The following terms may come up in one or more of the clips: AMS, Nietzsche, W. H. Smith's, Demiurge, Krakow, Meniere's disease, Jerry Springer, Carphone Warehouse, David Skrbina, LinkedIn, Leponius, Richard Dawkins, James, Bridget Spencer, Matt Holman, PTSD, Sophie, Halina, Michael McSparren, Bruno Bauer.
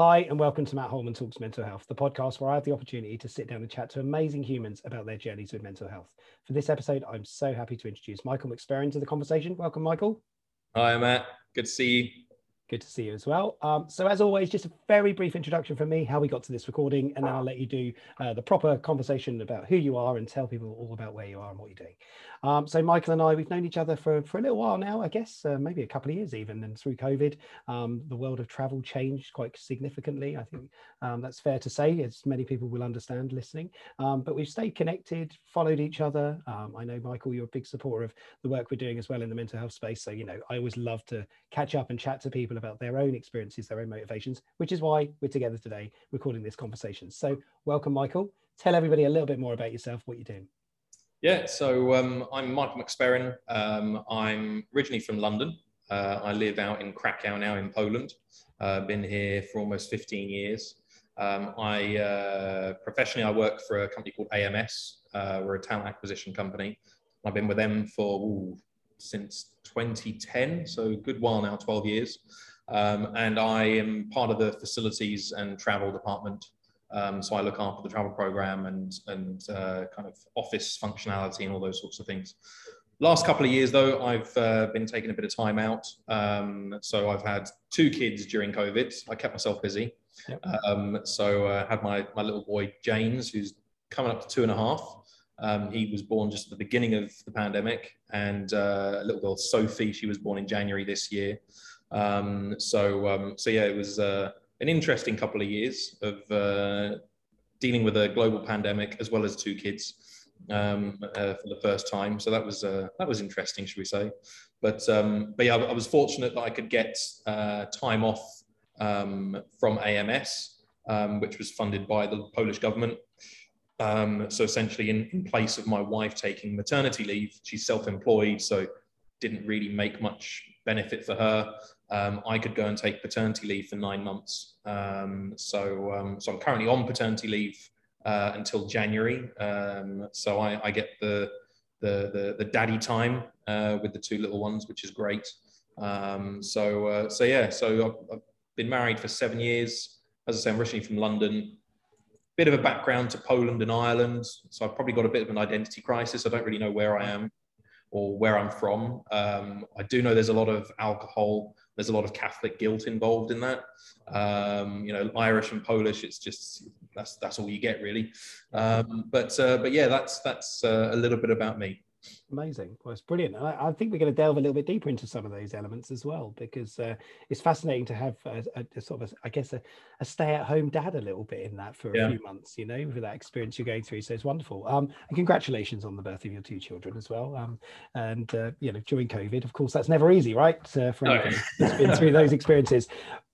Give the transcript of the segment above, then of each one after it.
Hi, and welcome to Matt Holman Talks Mental Health, the podcast where I have the opportunity to sit down and chat to amazing humans about their journeys with mental health. For this episode, I'm so happy to introduce Michael McSparren to the conversation. Welcome, Michael. Hi, Matt. Good to see you. Good to see you as well. So as always, just a very brief introduction from me, how we got to this recording, and then I'll let you do the proper conversation about who you are and tell people all about where you are and what you're doing. So Michael and I, we've known each other for a little while now, I guess, maybe a couple of years even, and through COVID, the world of travel changed quite significantly. I think that's fair to say, as many people will understand listening, but we've stayed connected, followed each other. I know, Michael, you're a big supporter of the work we're doing as well in the mental health space. So, you know, I always love to catch up and chat to people about their own experiences, their own motivations, which is why we're together today recording this conversation. So welcome, Michael. Tell everybody a little bit more about yourself, what you're doing. Yeah, so I'm Michael McSparren. I'm originally from London. I live out in Krakow now in Poland. I've been here for almost 15 years. Professionally, I work for a company called AMS. We're a talent acquisition company. I've been with them for since 2010, so a good while now, 12 years. And I am part of the facilities and travel department. So I look after the travel program and kind of office functionality and all those sorts of things. Last couple of years though, I've been taking a bit of time out. So I've had two kids during COVID. I kept myself busy. Yep. So I had my little boy, James, who's coming up to 2.5. He was born just at the beginning of the pandemic, and a little girl, Sophie, she was born in January this year. So yeah, it was an interesting couple of years of dealing with a global pandemic as well as two kids for the first time. So that was interesting, should we say? But yeah, I was fortunate that I could get time off from AMS, which was funded by the Polish government. So essentially in place of my wife taking maternity leave, she's self-employed, so didn't really make much benefit for her. I could go and take paternity leave for 9 months. So I'm currently on paternity leave until January. So I get the daddy time with the two little ones, which is great. So I've been married for 7 years. As I say, I'm originally from London. Bit of a background to Poland and Ireland, so I've probably got a bit of an identity crisis. I don't really know where I am or where I'm from. I do know there's a lot of alcohol, there's a lot of Catholic guilt involved in that. You know, Irish and Polish, it's just that's all you get really. But yeah, that's a little bit about me. Amazing. Well, it's brilliant. And I think we're going to delve a little bit deeper into some of those elements as well, because it's fascinating to have a sort of, a stay-at-home dad a little bit in that for a few months, you know, with that experience you're going through. So it's wonderful. And congratulations on the birth of your two children as well. And you know, during COVID, of course, that's never easy, right? For anyone that's been through those experiences.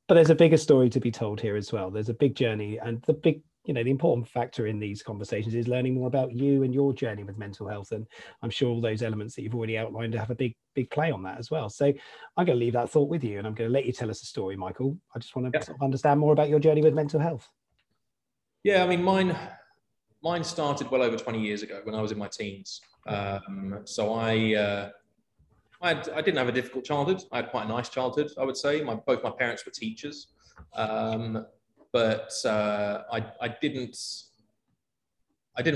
But there's a bigger story to be told here as well. There's a big journey, and the big, you know, the important factor in these conversations is learning more about you and your journey with mental health. And I'm sure all those elements that you've already outlined have a big play on that as well. So I'm going to leave that thought with you, and I'm going to let you tell us a story, Michael. I just want to sort of understand more about your journey with mental health. Yeah, I mean, mine started well over 20 years ago when I was in my teens. So I didn't have a difficult childhood. I had quite a nice childhood, I would say. Both my parents were teachers. But I didn't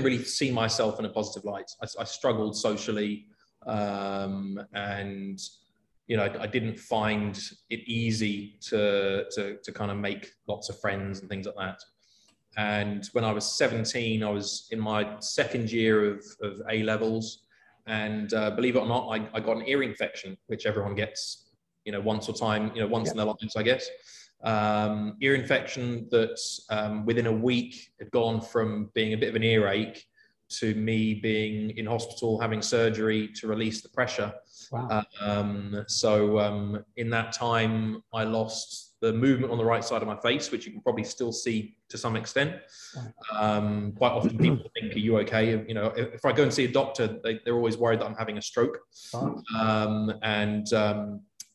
really see myself in a positive light. I struggled socially, and you know, I didn't find it easy to kind of make lots of friends and things like that. And when I was 17, I was in my second year of A levels, and believe it or not, I got an ear infection, which everyone gets, you know, once in their lives, I guess. Ear infection that within a week had gone from being a bit of an earache to me being in hospital having surgery to release the pressure. Wow. So in that time I lost the movement on the right side of my face, which you can probably still see to some extent. Quite often people think, are you okay? You know, if I go and see a doctor, they're always worried that I'm having a stroke. Wow. And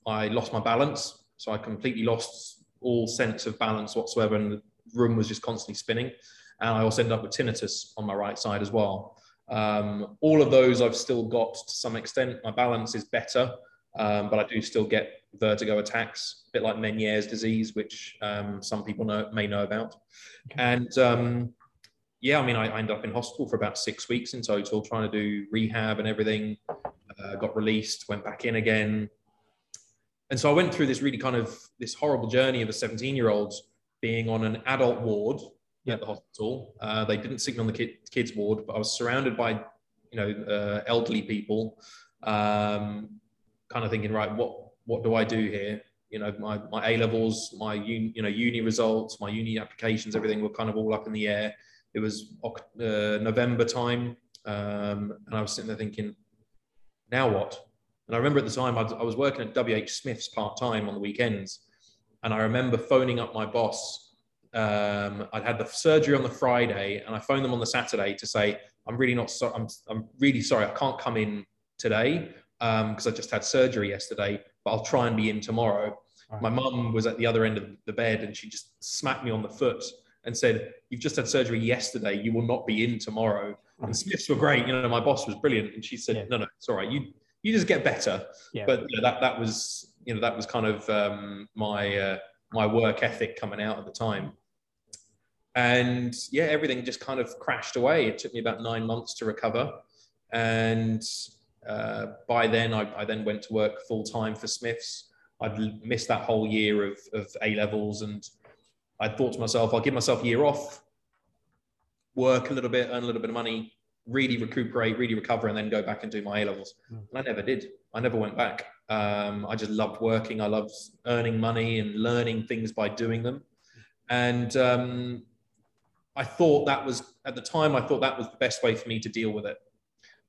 I lost my balance, so I completely lost all sense of balance whatsoever, and the room was just constantly spinning. And I also ended up with tinnitus on my right side as well. All of those I've still got to some extent. My balance is better, But I do still get vertigo attacks, a bit like Meniere's disease, which some people may know about. Okay. And yeah, I mean, I ended up in hospital for about 6 weeks in total, trying to do rehab and everything. Got released, went back in again. And so I went through this really kind of this horrible journey of a 17-year-old being on an adult ward at the hospital. They didn't stick me on the kids ward, but I was surrounded by, elderly people, kind of thinking, right, what do I do here? You know, my A-levels, my uni results, my uni applications, everything were kind of all up in the air. It was November time. And I was sitting there thinking, now what? And I remember at the time I was working at W. H. Smith's part-time on the weekends. And I remember phoning up my boss. I'd had the surgery on the Friday and I phoned them on the Saturday to say, I'm really sorry, I can't come in today because I just had surgery yesterday, but I'll try and be in tomorrow. Right. My mum was at the other end of the bed and she just smacked me on the foot and said, you've just had surgery yesterday, you will not be in tomorrow. And Smiths were great, my boss was brilliant. And she said, no, it's all right, you just get better. Yeah. But that was kind of my work ethic coming out at the time. And yeah, everything just kind of crashed away. It took me about 9 months to recover. And by then, I then went to work full-time for Smiths. I'd missed that whole year of A-levels and I thought to myself, I'll give myself a year off, work a little bit, earn a little bit of money, really recuperate, really recover, and then go back and do my A-levels. And I never did. I never went back. I just loved working. I loved earning money and learning things by doing them. And at the time, I thought that was the best way for me to deal with it.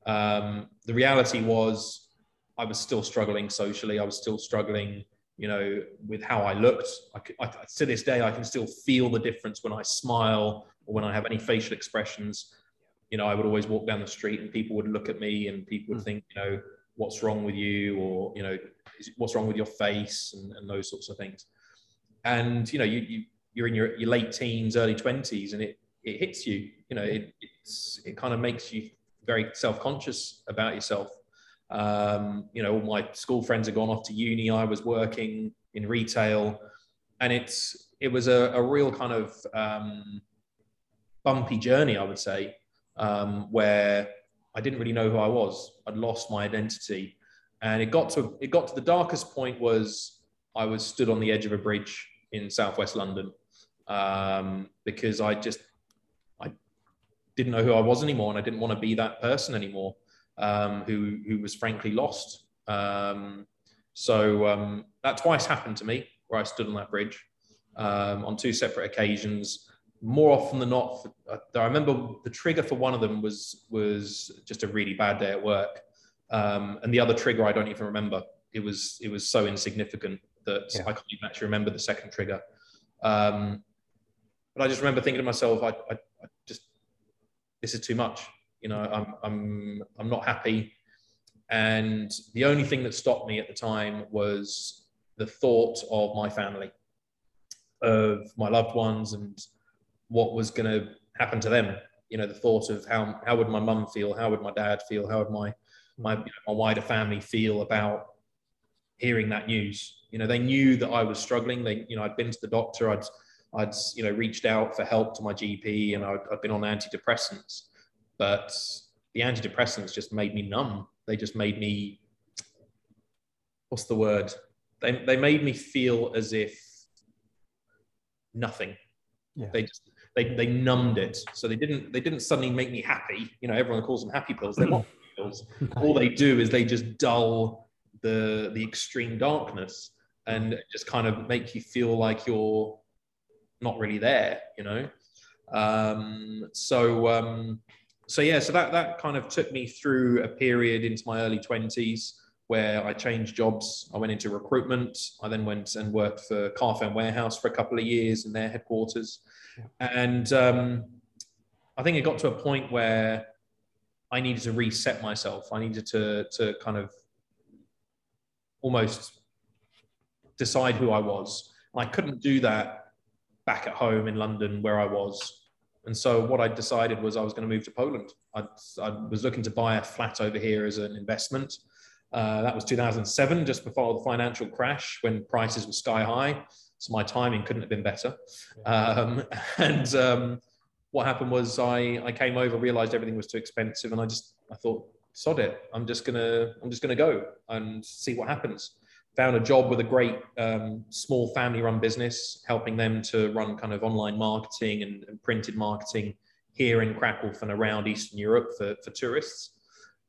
The reality was I was still struggling socially. I was still struggling with how I looked. To this day, I can still feel the difference when I smile or when I have any facial expressions. I would always walk down the street and people would look at me and people would think, what's wrong with you? Or, what's wrong with your face and those sorts of things. And, you're in your late teens, early 20s, and it hits you, it kind of makes you very self-conscious about yourself. All my school friends had gone off to uni. I was working in retail, and it was a real kind of bumpy journey, I would say, where I didn't really know who I was. I'd lost my identity, and it got to the darkest point was I was stood on the edge of a bridge in Southwest London because I didn't know who I was anymore, and I didn't want to be that person anymore. Who was frankly lost. So that twice happened to me where I stood on that bridge on two separate occasions. More often than not, I remember the trigger for one of them was just a really bad day at work. And the other trigger, I don't even remember. It was so insignificant that I can't even actually remember the second trigger. But I just remember thinking to myself, this is too much. I'm not happy. And the only thing that stopped me at the time was the thought of my family, of my loved ones, and what was going to happen to them. The thought of how would my mum feel? How would my dad feel? How would my wider family feel about hearing that news? They knew that I was struggling. They, I'd been to the doctor. I'd reached out for help to my GP, and I'd been on antidepressants. But the antidepressants just made me numb. They just made me, what's the word? They made me feel as if nothing. Yeah. They numbed it. So they didn't suddenly make me happy. Everyone calls them happy pills. They're not happy pills. All they do is they just dull the extreme darkness and just kind of make you feel like you're not really there. So that kind of took me through a period into my early 20s where I changed jobs. I went into recruitment. I then went and worked for Carphone Warehouse for a couple of years in their headquarters. And I think it got to a point where I needed to reset myself. I needed to kind of almost decide who I was. And I couldn't do that back at home in London where I was. And so what I decided was I was going to move to Poland. I was looking to buy a flat over here as an investment. That was 2007, just before the financial crash, when prices were sky high. So my timing couldn't have been better. What happened was I came over, realized everything was too expensive, and I thought, sod it. I'm just gonna go and see what happens. Found a job with a great small family-run business, helping them to run kind of online marketing and printed marketing here in Krakow and around Eastern Europe for tourists.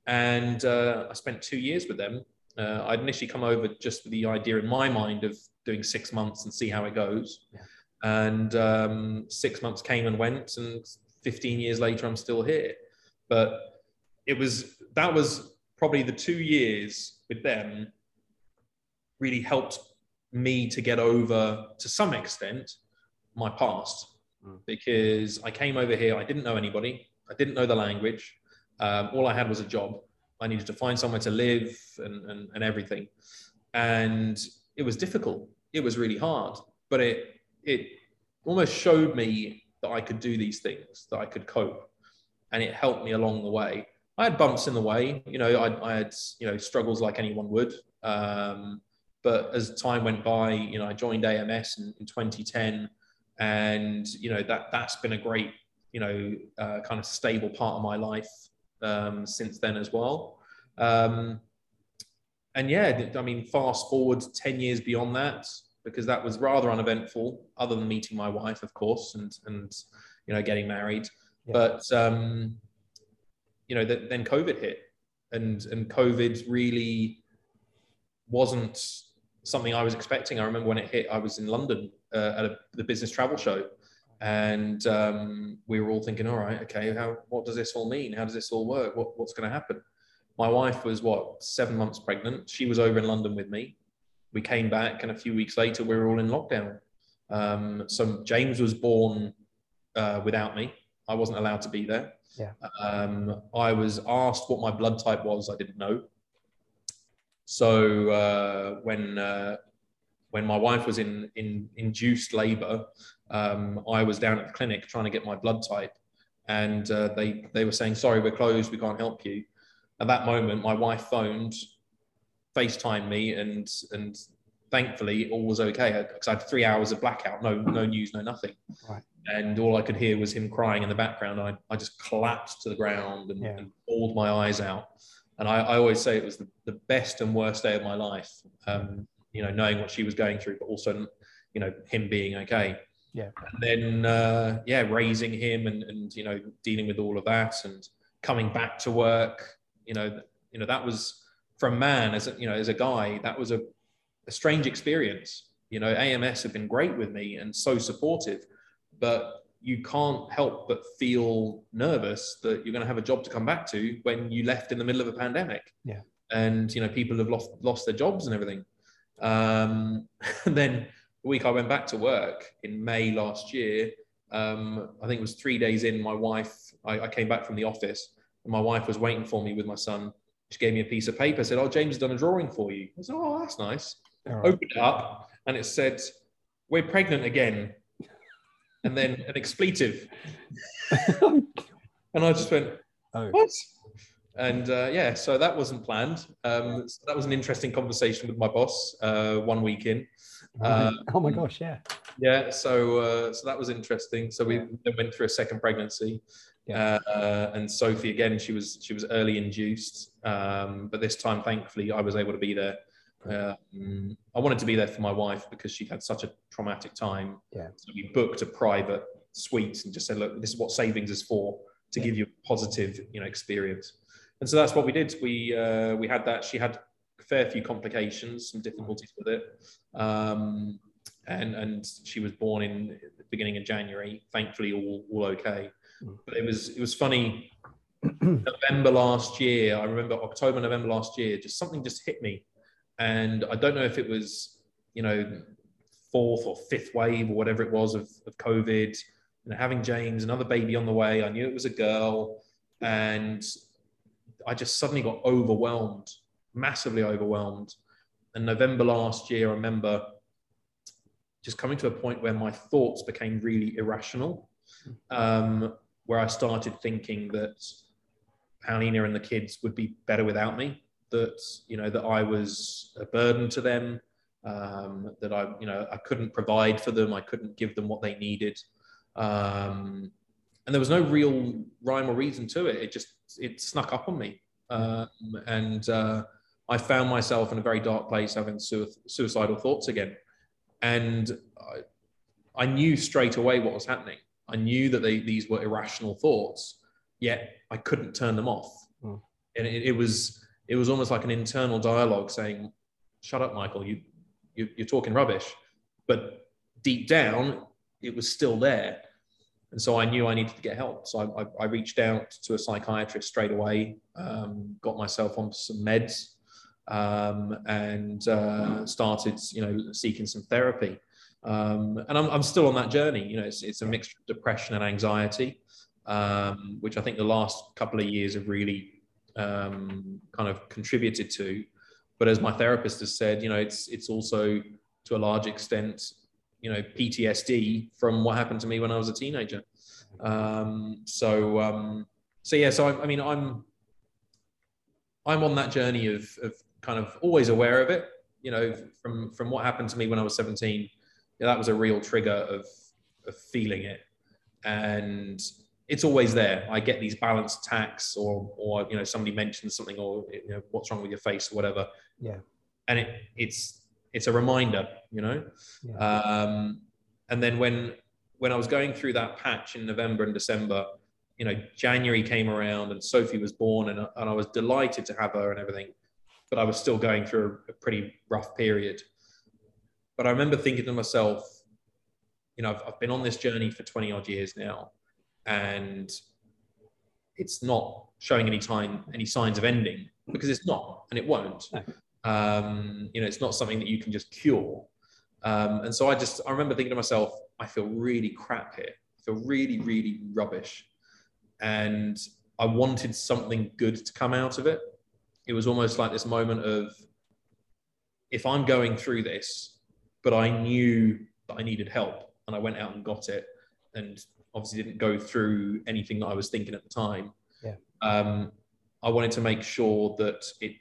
And I spent 2 years with them. I'd initially come over just with the idea in my mind of doing 6 months and see how it goes. Yeah. And 6 months came and went, and 15 years later, I'm still here. But that was probably the 2 years with them really helped me to get over, to some extent, my past. Mm. Because I came over here, I didn't know anybody. I didn't know the language. All I had was a job. I needed to find somewhere to live and everything. And it was difficult. It was really hard, but it almost showed me that I could do these things, that I could cope. And it helped me along the way. I had bumps in the way, you know, I had, you know, struggles like anyone would. But as time went by, you know, I joined AMS in 2010, and, you know, that's been a great, you know, kind of stable part of my life since then as well. And yeah, I mean, fast forward 10 years beyond that, because that was rather uneventful, other than meeting my wife, of course, and you know, getting married. Yeah. But you know, then COVID hit, and COVID really wasn't something I was expecting. I remember when it hit, I was in London at the business travel show, and we were all thinking, all right, okay, what does this all mean? How does this all work? What's going to happen? My wife was 7 months pregnant. She was over in London with me. We came back, and a few weeks later, we were all in lockdown. So James was born without me. I wasn't allowed to be there. Yeah. I was asked what my blood type was. I didn't know. So when my wife was in induced labor, I was down at the clinic trying to get my blood type. And they were saying, sorry, we're closed. We can't help you. At that moment, my wife phoned, FaceTimed me, and thankfully all was okay, because I had 3 hours of blackout, no news, no nothing. Right. And all I could hear was him crying in the background. I just collapsed to the ground and bawled my eyes out. And I always say it was the best and worst day of my life, you know, knowing what she was going through, but also, you know, him being okay. Yeah. And then, yeah, raising him and, you know, dealing with all of that and coming back to work, you know, that was, for a man, as a guy, that was a strange experience. You know, AMS have been great with me and so supportive, but you can't help but feel nervous that you're going to have a job to come back to when you left in the middle of a pandemic. Yeah. And, you know, people have lost their jobs and everything. And then the week I went back to work in May last year, I think it was 3 days in, my wife, I came back from the office, and my wife was waiting for me with my son. She gave me a piece of paper, said, oh, James has done a drawing for you. I said, oh, that's nice. Right. Opened it up, and it said, we're pregnant again. And then an expletive. And I just went, oh. What? And yeah, so that wasn't planned. So that was an interesting conversation with my boss 1 week in. Oh my gosh, yeah. Yeah, so that was interesting. So we went through a second pregnancy. Yeah. And Sophie, again, she was early induced, but this time, thankfully, I was able to be there. I wanted to be there for my wife because she had such a traumatic time. Yeah. So we booked a private suite and just said, look, this is what savings is for, to give you a positive, you know, experience. And so that's what we did. We had that. She had a fair few complications, some difficulties with it. And she was born in the beginning of January, thankfully all okay. But it was funny. November last year, I remember October, November last year, just something just hit me. And I don't know if it was, you know, fourth or fifth wave or whatever it was of COVID, you know, having James, another baby on the way. I knew it was a girl. And I just suddenly got overwhelmed, massively overwhelmed. And November last year, I remember just coming to a point where my thoughts became really irrational. Where I started thinking that Halina and the kids would be better without me, that, you know, that I was a burden to them, that I, you know, I couldn't provide for them, I couldn't give them what they needed. And there was no real rhyme or reason to it. It just, it snuck up on me. And I found myself in a very dark place, having suicidal thoughts again. And I knew straight away what was happening. I knew that these were irrational thoughts, yet I couldn't turn them off. Mm. And it was almost like an internal dialogue saying, shut up, Michael, you're talking rubbish. But deep down, it was still there. And so I knew I needed to get help. So I reached out to a psychiatrist straight away, got myself onto some meds, and started, you know, seeking some therapy. And I'm still on that journey. You know, it's a mixture of depression and anxiety, which I think the last couple of years have really kind of contributed to. But as my therapist has said, you know, it's also to a large extent, you know, PTSD from what happened to me when I was a teenager. So I mean, I'm on that journey of kind of always aware of it. You know, from what happened to me when I was 17. Yeah, that was a real trigger of feeling it, and it's always there. I get these balanced attacks, or you know, somebody mentions something, or you know, what's wrong with your face or whatever. Yeah, and it's a reminder, you know. Yeah. And then when I was going through that patch in November and December, you know, January came around and Sophie was born, and I was delighted to have her and everything, but I was still going through a pretty rough period. But I remember thinking to myself, you know, I've been on this journey for 20 odd years now, and it's not showing any signs of ending, because it's not, and it won't. You know, it's not something that you can just cure. And so I remember thinking to myself, I feel really crap here. I feel really, really rubbish. And I wanted something good to come out of it. It was almost like this moment of, if I'm going through this, but I knew that I needed help, and I went out and got it, and obviously didn't go through anything that I was thinking at the time. Yeah. I wanted to make sure that it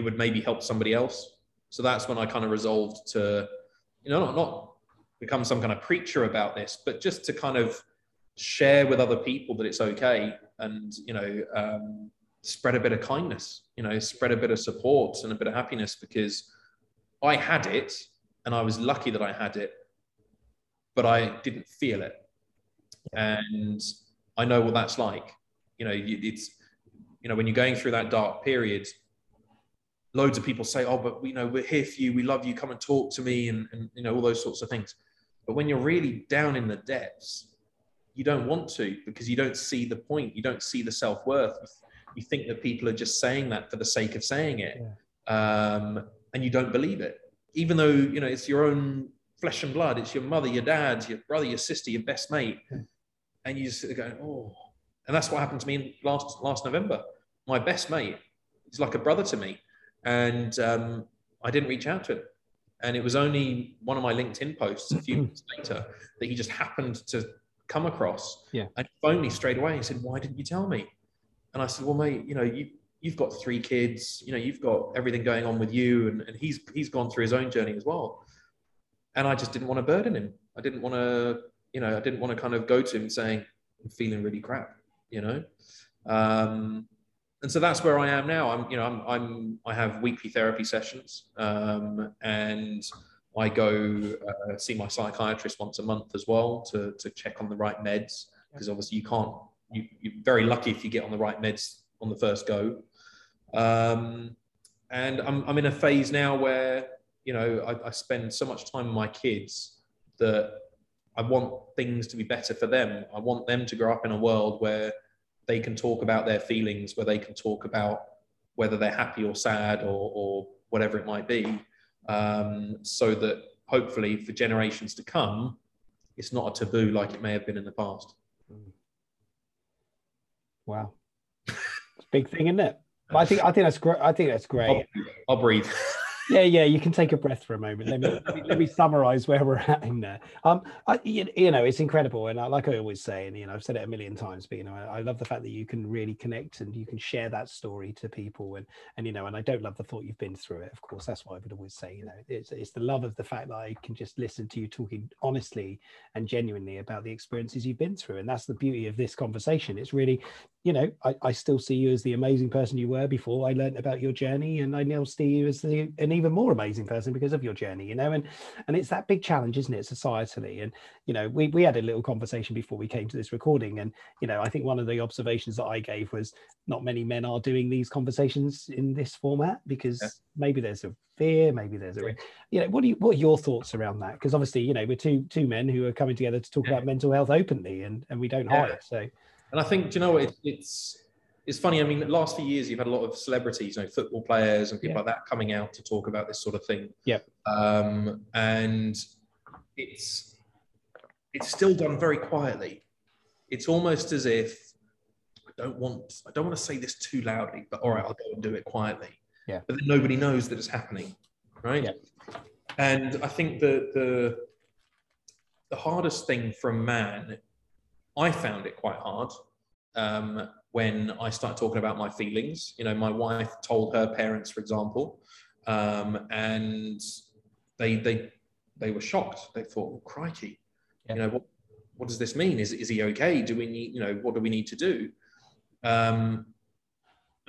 would maybe help somebody else. So that's when I kind of resolved to, you know, not become some kind of preacher about this, but just to kind of share with other people that it's okay, and, you know, spread a bit of kindness, you know, spread a bit of support and a bit of happiness, because I had it, and I was lucky that I had it, but I didn't feel it. And I know what that's like. You know, it's, you know, when you're going through that dark period, loads of people say, oh, but, you know, we're here for you, we love you, come and talk to me, and you know, all those sorts of things. But when you're really down in the depths, you don't want to, because you don't see the point. You don't see the self-worth. You think that people are just saying that for the sake of saying it. Yeah. And you don't believe it, even though, you know, it's your own flesh and blood. It's your mother, your dad, your brother, your sister, your best mate. And you just go, oh. And that's what happened to me last November. My best mate is like a brother to me. And I didn't reach out to him. And it was only one of my LinkedIn posts a few months later that he just happened to come across. Yeah. And he phoned me straight away and said, why didn't you tell me? And I said, well, mate, you know, you've got 3 kids, you know, you've got everything going on with you. And he's gone through his own journey as well. And I just didn't want to burden him. I didn't want to, you know, I didn't want to kind of go to him saying, I'm feeling really crap, you know? And so that's where I am now. I have weekly therapy sessions, and I go see my psychiatrist once a month as well to check on the right meds. Because obviously you're very lucky if you get on the right meds on the first go. And I'm in a phase now where, you know, I spend so much time with my kids that I want things to be better for them. I want them to grow up in a world where they can talk about their feelings, where they can talk about whether they're happy or sad or whatever it might be, so that hopefully for generations to come, it's not a taboo like it may have been in the past. Wow. Big thing, isn't it? But I think that's great. I'll breathe. Yeah, you can take a breath for a moment. Let me summarize where we're at in there. You know, it's incredible. And like I always say, and, you know, I've said it a million times, but, you know, I love the fact that you can really connect and you can share that story to people. And, you know, and I don't love the thought you've been through it. Of course, that's why I would always say, you know, it's the love of the fact that I can just listen to you talking honestly and genuinely about the experiences you've been through. And that's the beauty of this conversation. It's really, you know, I still see you as the amazing person you were before I learned about your journey. And I now see you as an even more amazing person because of your journey, you know, and it's that big challenge, isn't it, societally? And, you know, we had a little conversation before we came to this recording. And, you know, I think one of the observations that I gave was not many men are doing these conversations in this format because maybe there's a fear, maybe there's a, you know, what are your thoughts around that? Because obviously, you know, we're two men who are coming together to talk about mental health openly and we don't hide. So, and I think, do you know what, it's funny. I mean, the last few years, you've had a lot of celebrities, you know, football players and people like that coming out to talk about this sort of thing. Yeah. And it's still done very quietly. It's almost as if I don't want to say this too loudly, but all right, I'll go and do it quietly. Yeah. But then nobody knows that it's happening, right? Yeah. And I think the hardest thing for a man, I found it quite hard. When I started talking about my feelings, you know, my wife told her parents, for example, and they were shocked. They thought, well, crikey, you know, what does this mean? Is he okay? Do we need, you know, what do we need to do? And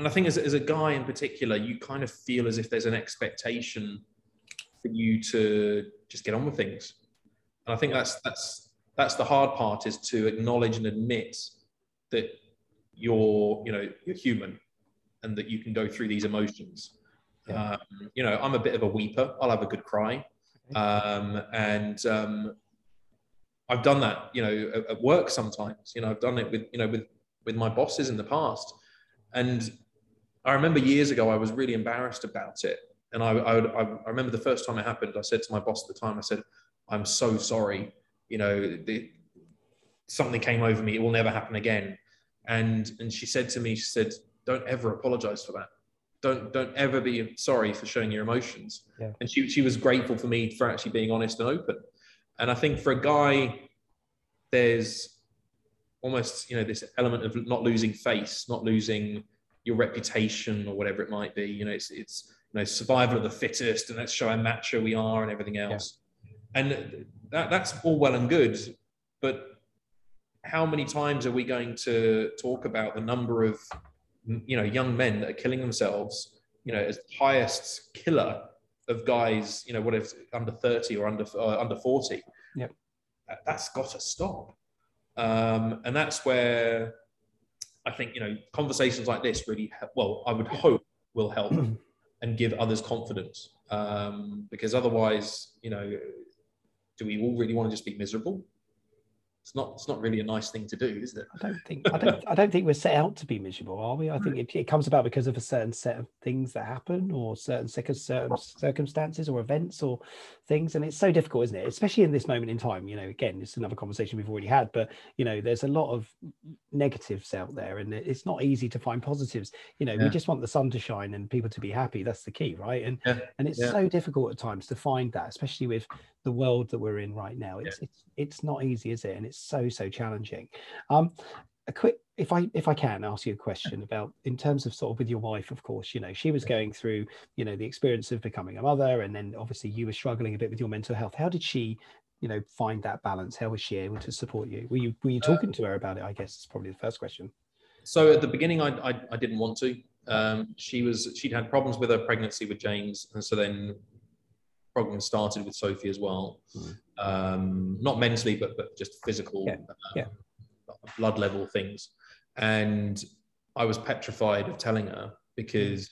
I think as a guy in particular, you kind of feel as if there's an expectation for you to just get on with things. And I think that's the hard part, is to acknowledge and admit that you're human and that you can go through these emotions. You know, I'm a bit of a weeper. I'll have a good cry. I've done that, you know, at work sometimes. You know, I've done it with, you know, with my bosses in the past. And I remember years ago, I was really embarrassed about it. And I remember the first time it happened, I said to my boss at the time, I said, I'm so sorry. You know, something came over me. It will never happen again. And she said to me, she said, don't ever apologize for that. Don't ever be sorry for showing your emotions. Yeah. And she was grateful for me for actually being honest and open. And I think for a guy, there's almost, you know, this element of not losing face, not losing your reputation or whatever it might be. You know, it's you know, survival of the fittest, and let's show how macho we are and everything else. Yeah. And that's all well and good, but how many times are we going to talk about the number of, you know, young men that are killing themselves, you know, as the highest killer of guys, you know, what if under 30 or under 40? Yep. That's got to stop. And that's where I think, you know, conversations like this really, I would hope will help and give others confidence. Because otherwise, you know, do we all really want to just be miserable? It's not really a nice thing to do, is it? I don't think we're set out to be miserable, are we? I think it comes about because of a certain set of things that happen, or certain circumstances or events or things. And it's so difficult, isn't it? Especially in this moment in time. You know, again, it's another conversation we've already had, but, you know, there's a lot of negatives out there and it's not easy to find positives. You know, we just want the sun to shine and people to be happy. That's the key, right? And it's so difficult at times to find that, especially with the world that we're in right now. It's not easy, is it? And it's so challenging. A quick, if I can ask you a question about, in terms of sort of with your wife, of course, you know, she was going through, you know, the experience of becoming a mother, and then obviously you were struggling a bit with your mental health. How did she, you know, find that balance? How was she able to support you? Were you talking to her about it? I guess is probably the first question. So at the beginning, I didn't want to. She'd had problems with her pregnancy with James, and so then problem started with Sophie as well. Not mentally, but just physical blood level things. And I was petrified of telling her because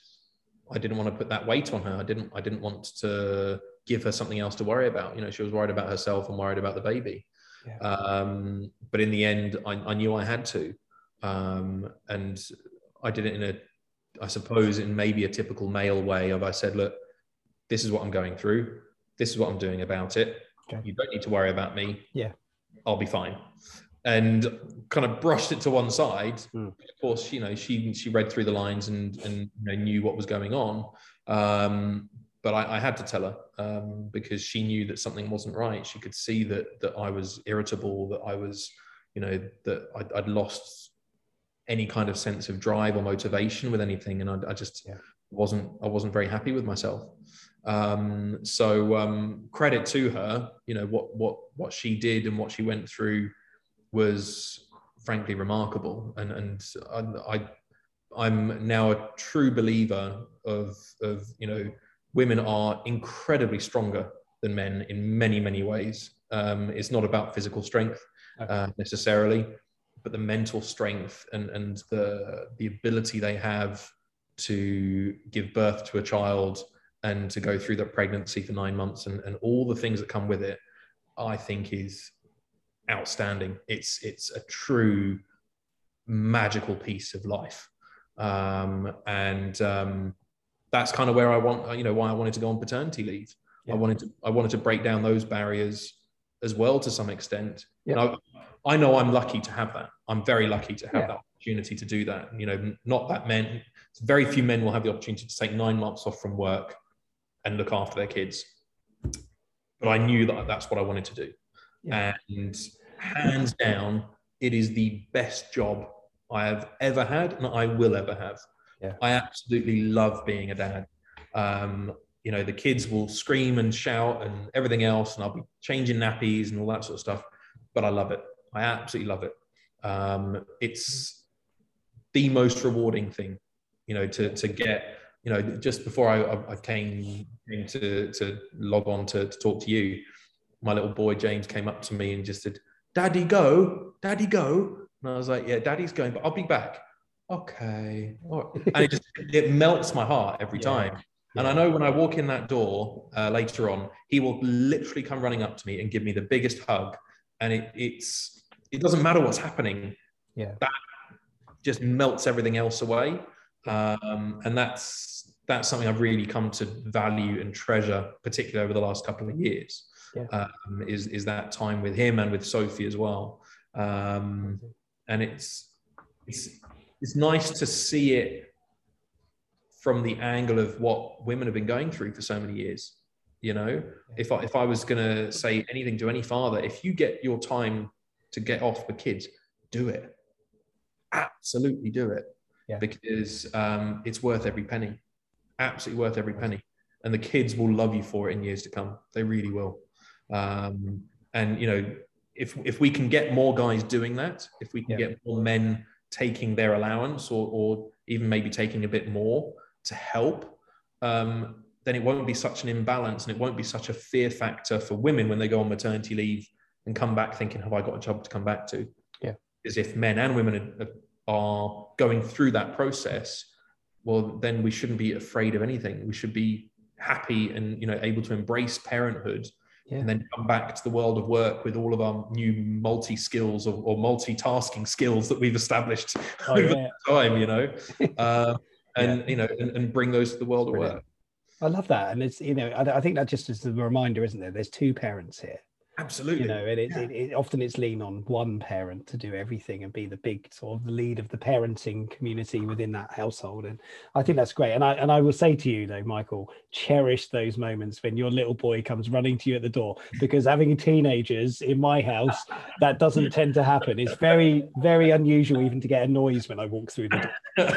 I didn't want to put that weight on her. I didn't want to give her something else to worry about. You know, she was worried about herself and worried about the baby. Yeah. But in the end, I knew I had to. And I did it in maybe a typical male way of, I said, look, this is what I'm going through. This is what I'm doing about it. Okay. You don't need to worry about me. Yeah. I'll be fine. And kind of brushed it to one side. Of course, you know, she read through the lines and you know, knew what was going on. But I had to tell her because she knew that something wasn't right. She could see that I was irritable, that I was, you know, that I'd lost any kind of sense of drive or motivation with anything. And I just wasn't very happy with myself. So credit to her, you know, what she did and what she went through was frankly remarkable. And I'm now a true believer of, you know, women are incredibly stronger than men in many, many ways. It's not about physical strength necessarily, but the mental strength and the ability they have to give birth to a child and to go through that pregnancy for 9 months and all the things that come with it, I think is outstanding. It's a true magical piece of life. That's kind of where I want, you know, why I wanted to go on paternity leave. Yeah. I wanted to break down those barriers as well to some extent. Yeah. And I know I'm lucky to have that. I'm very lucky to have that opportunity to do that. You know, not that men, very few men will have the opportunity to take 9 months off from work and look after their kids. But I knew that that's what I wanted to do. Yeah. And hands down, it is the best job I have ever had and I will ever have. Yeah. I absolutely love being a dad. You know, the kids will scream and shout and everything else, and I'll be changing nappies and all that sort of stuff. But I love it. I absolutely love it. It's the most rewarding thing, you know, to get, you know, just before I came to log on to talk to you, my little boy James came up to me and just said, "Daddy, go, Daddy, go." And I was like, "Yeah, Daddy's going, but I'll be back." Okay. And it melts my heart every time. Yeah. And I know when I walk in that door later on, he will literally come running up to me and give me the biggest hug. And it doesn't matter what's happening. Yeah. That just melts everything else away. And that's something I've really come to value and treasure, particularly over the last couple of years, is that time with him and with Sophie as well. And it's nice to see it from the angle of what women have been going through for so many years. You know, if I was going to say anything to any father, if you get your time to get off with kids, do it. Absolutely do it. Yeah. Because it's worth every penny. Absolutely worth every penny. And the kids will love you for it in years to come. They really will. And, you know, if we can get more guys doing that, if we can get more men taking their allowance or even maybe taking a bit more to help, then it won't be such an imbalance and it won't be such a fear factor for women when they go on maternity leave and come back thinking, have I got a job to come back to? Yeah. Because if men and women are going through that process, well, then we shouldn't be afraid of anything. We should be happy and, you know, able to embrace parenthood and then come back to the world of work with all of our new multi-skills or multitasking skills that we've established over time, you know, you know, and bring those to the world of work. I love that. And it's, you know, I think that just is a reminder, isn't there? There's two parents here. Absolutely. You know, and often it's lean on one parent to do everything and be the big sort of the lead of the parenting community within that household. And I think that's great. And I will say to you though, Michael, cherish those moments when your little boy comes running to you at the door, because having teenagers in my house, that doesn't tend to happen. It's very, very unusual even to get a noise when I walk through the door,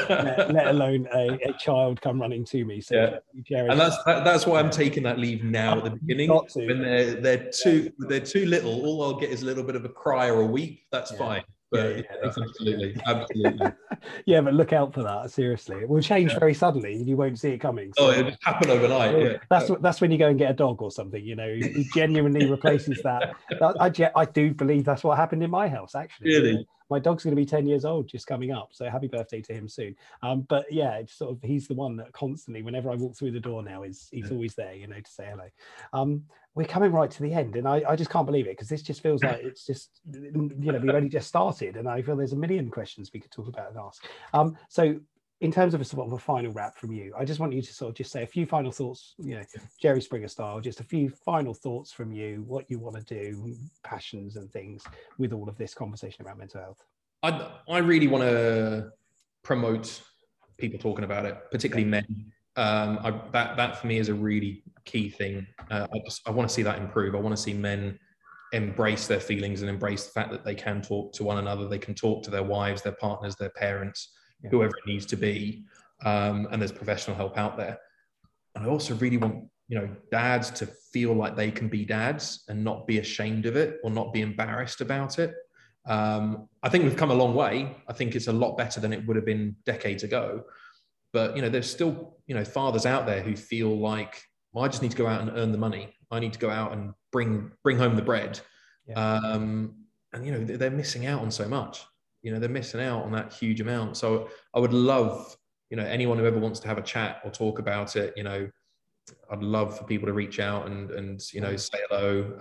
let alone a child come running to me. So and that's why I'm taking that leave now at the beginning. When they're too... They're too little. All I'll get is a little bit of a cry or a weep. That's fine. But absolutely. Yeah, but look out for that. Seriously, it will change very suddenly, and you won't see it coming. So. Oh, it'll just happen overnight. Yeah. That's when you go and get a dog or something. You know, it genuinely replaces that. I do believe that's what happened in my house. Actually, really. You know? My dog's going to be 10 years old just coming up, so happy birthday to him soon. But yeah, it's sort of, he's the one that constantly, whenever I walk through the door now, he's always there, you know, to say hello. We're coming right to the end, and I just can't believe it, because this just feels like it's just, you know, we've only just started, and I feel there's a million questions we could talk about and ask. So in terms of a sort of a final wrap from you, I just want you to sort of just say a few final thoughts, you know, Jerry Springer style, just a few final thoughts from you, what you want to do, passions and things with all of this conversation about mental health. I really want to promote people talking about it, particularly men. That for me is a really key thing. I want to see that improve. I want to see men embrace their feelings and embrace the fact that they can talk to one another. They can talk to their wives, their partners, their parents, yeah, whoever it needs to be. And there's professional help out there. And I also really want, you know, dads to feel like they can be dads and not be ashamed of it or not be embarrassed about it. I think we've come a long way. I think it's a lot better than it would have been decades ago. But, you know, there's still, you know, fathers out there who feel like, well, I just need to go out and earn the money. I need to go out and bring home the bread. Yeah. And, you know, they're missing out on so much. You know, they're missing out on that huge amount. So I would love, you know, anyone who ever wants to have a chat or talk about it, you know, I'd love for people to reach out and you know, say hello.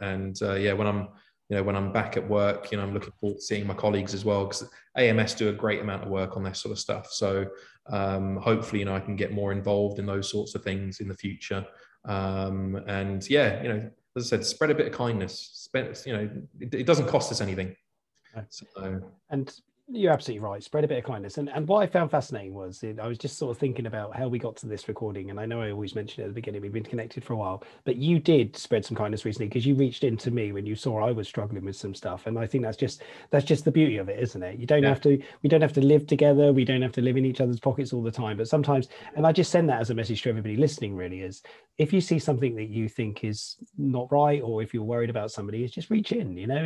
Yeah, when I'm, you know, when I'm back at work, you know, I'm looking forward to seeing my colleagues as well, because AMS do a great amount of work on that sort of stuff. So hopefully, you know, I can get more involved in those sorts of things in the future. And yeah, you know, as I said, spread a bit of kindness. You know, it doesn't cost us anything. So. And you're absolutely right. Spread a bit of kindness. And what I found fascinating was, I was just sort of thinking about how we got to this recording. And I know I always mentioned at the beginning, we've been connected for a while, but you did spread some kindness recently, because you reached into me when you saw I was struggling with some stuff. And I think that's just the beauty of it, isn't it? You don't have to, we don't have to live together. We don't have to live in each other's pockets all the time, but sometimes, and I just send that as a message to everybody listening really, is if you see something that you think is not right, or if you're worried about somebody, is just reach in, you know,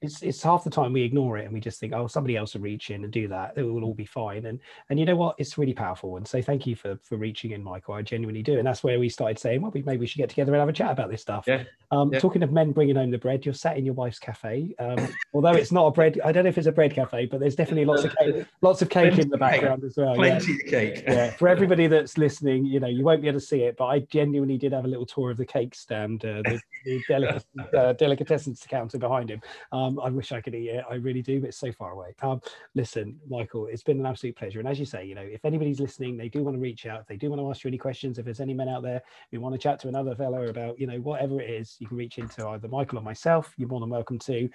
it's half the time we ignore it and we just think, oh, somebody else to reach in and do that, it will all be fine. And you know what, it's really powerful. And so thank you for reaching in, Michael. I genuinely do. And that's where we started saying, well, maybe we should get together and have a chat about this stuff. Talking of men bringing home the bread, you're sat in your wife's cafe, although it's not a bread, I don't know if it's a bread cafe, but there's definitely lots of cake in the background as well. Plenty of cake. Yeah, for everybody that's listening, you know, you won't be able to see it, but I genuinely did have a little tour of the cake stand, the delicatessens counter behind him. I wish I could eat it, I really do, but it's so far away. Listen, Michael, it's been an absolute pleasure. And as you say, you know, if anybody's listening, they do want to reach out, if they do want to ask you any questions, if there's any men out there who want to chat to another fellow about, you know, whatever it is, you can reach into either Michael or myself. You're more than welcome to.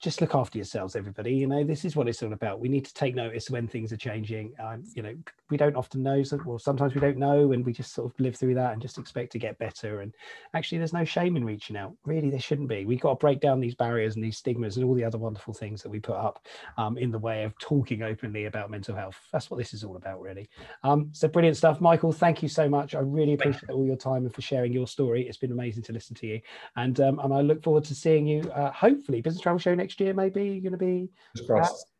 Just look after yourselves, everybody. You know, this is what it's all about. We need to take notice when things are changing. You know, we don't often know, well, sometimes we don't know, and we just sort of live through that and just expect to get better. And actually, there's no shame in reaching out. Really, there shouldn't be. We've got to break down these barriers and these stigmas and all the other wonderful things that we put up in the way of talking openly about mental health. That's what this is all about, really. So brilliant stuff. Michael, thank you so much. I really appreciate all your time and for sharing your story. It's been amazing to listen to you. And I look forward to seeing you, hopefully, Business Travel Show next year, maybe. You're going to be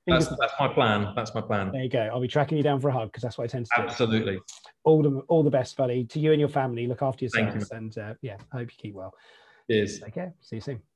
that's my plan. That's my plan. There you go. I'll be tracking you down for a hug, because that's what I tend to do. Absolutely. All the best, buddy, to you and your family. Look after yourselves, and yeah, I hope you keep well. Cheers. Take care. See you soon.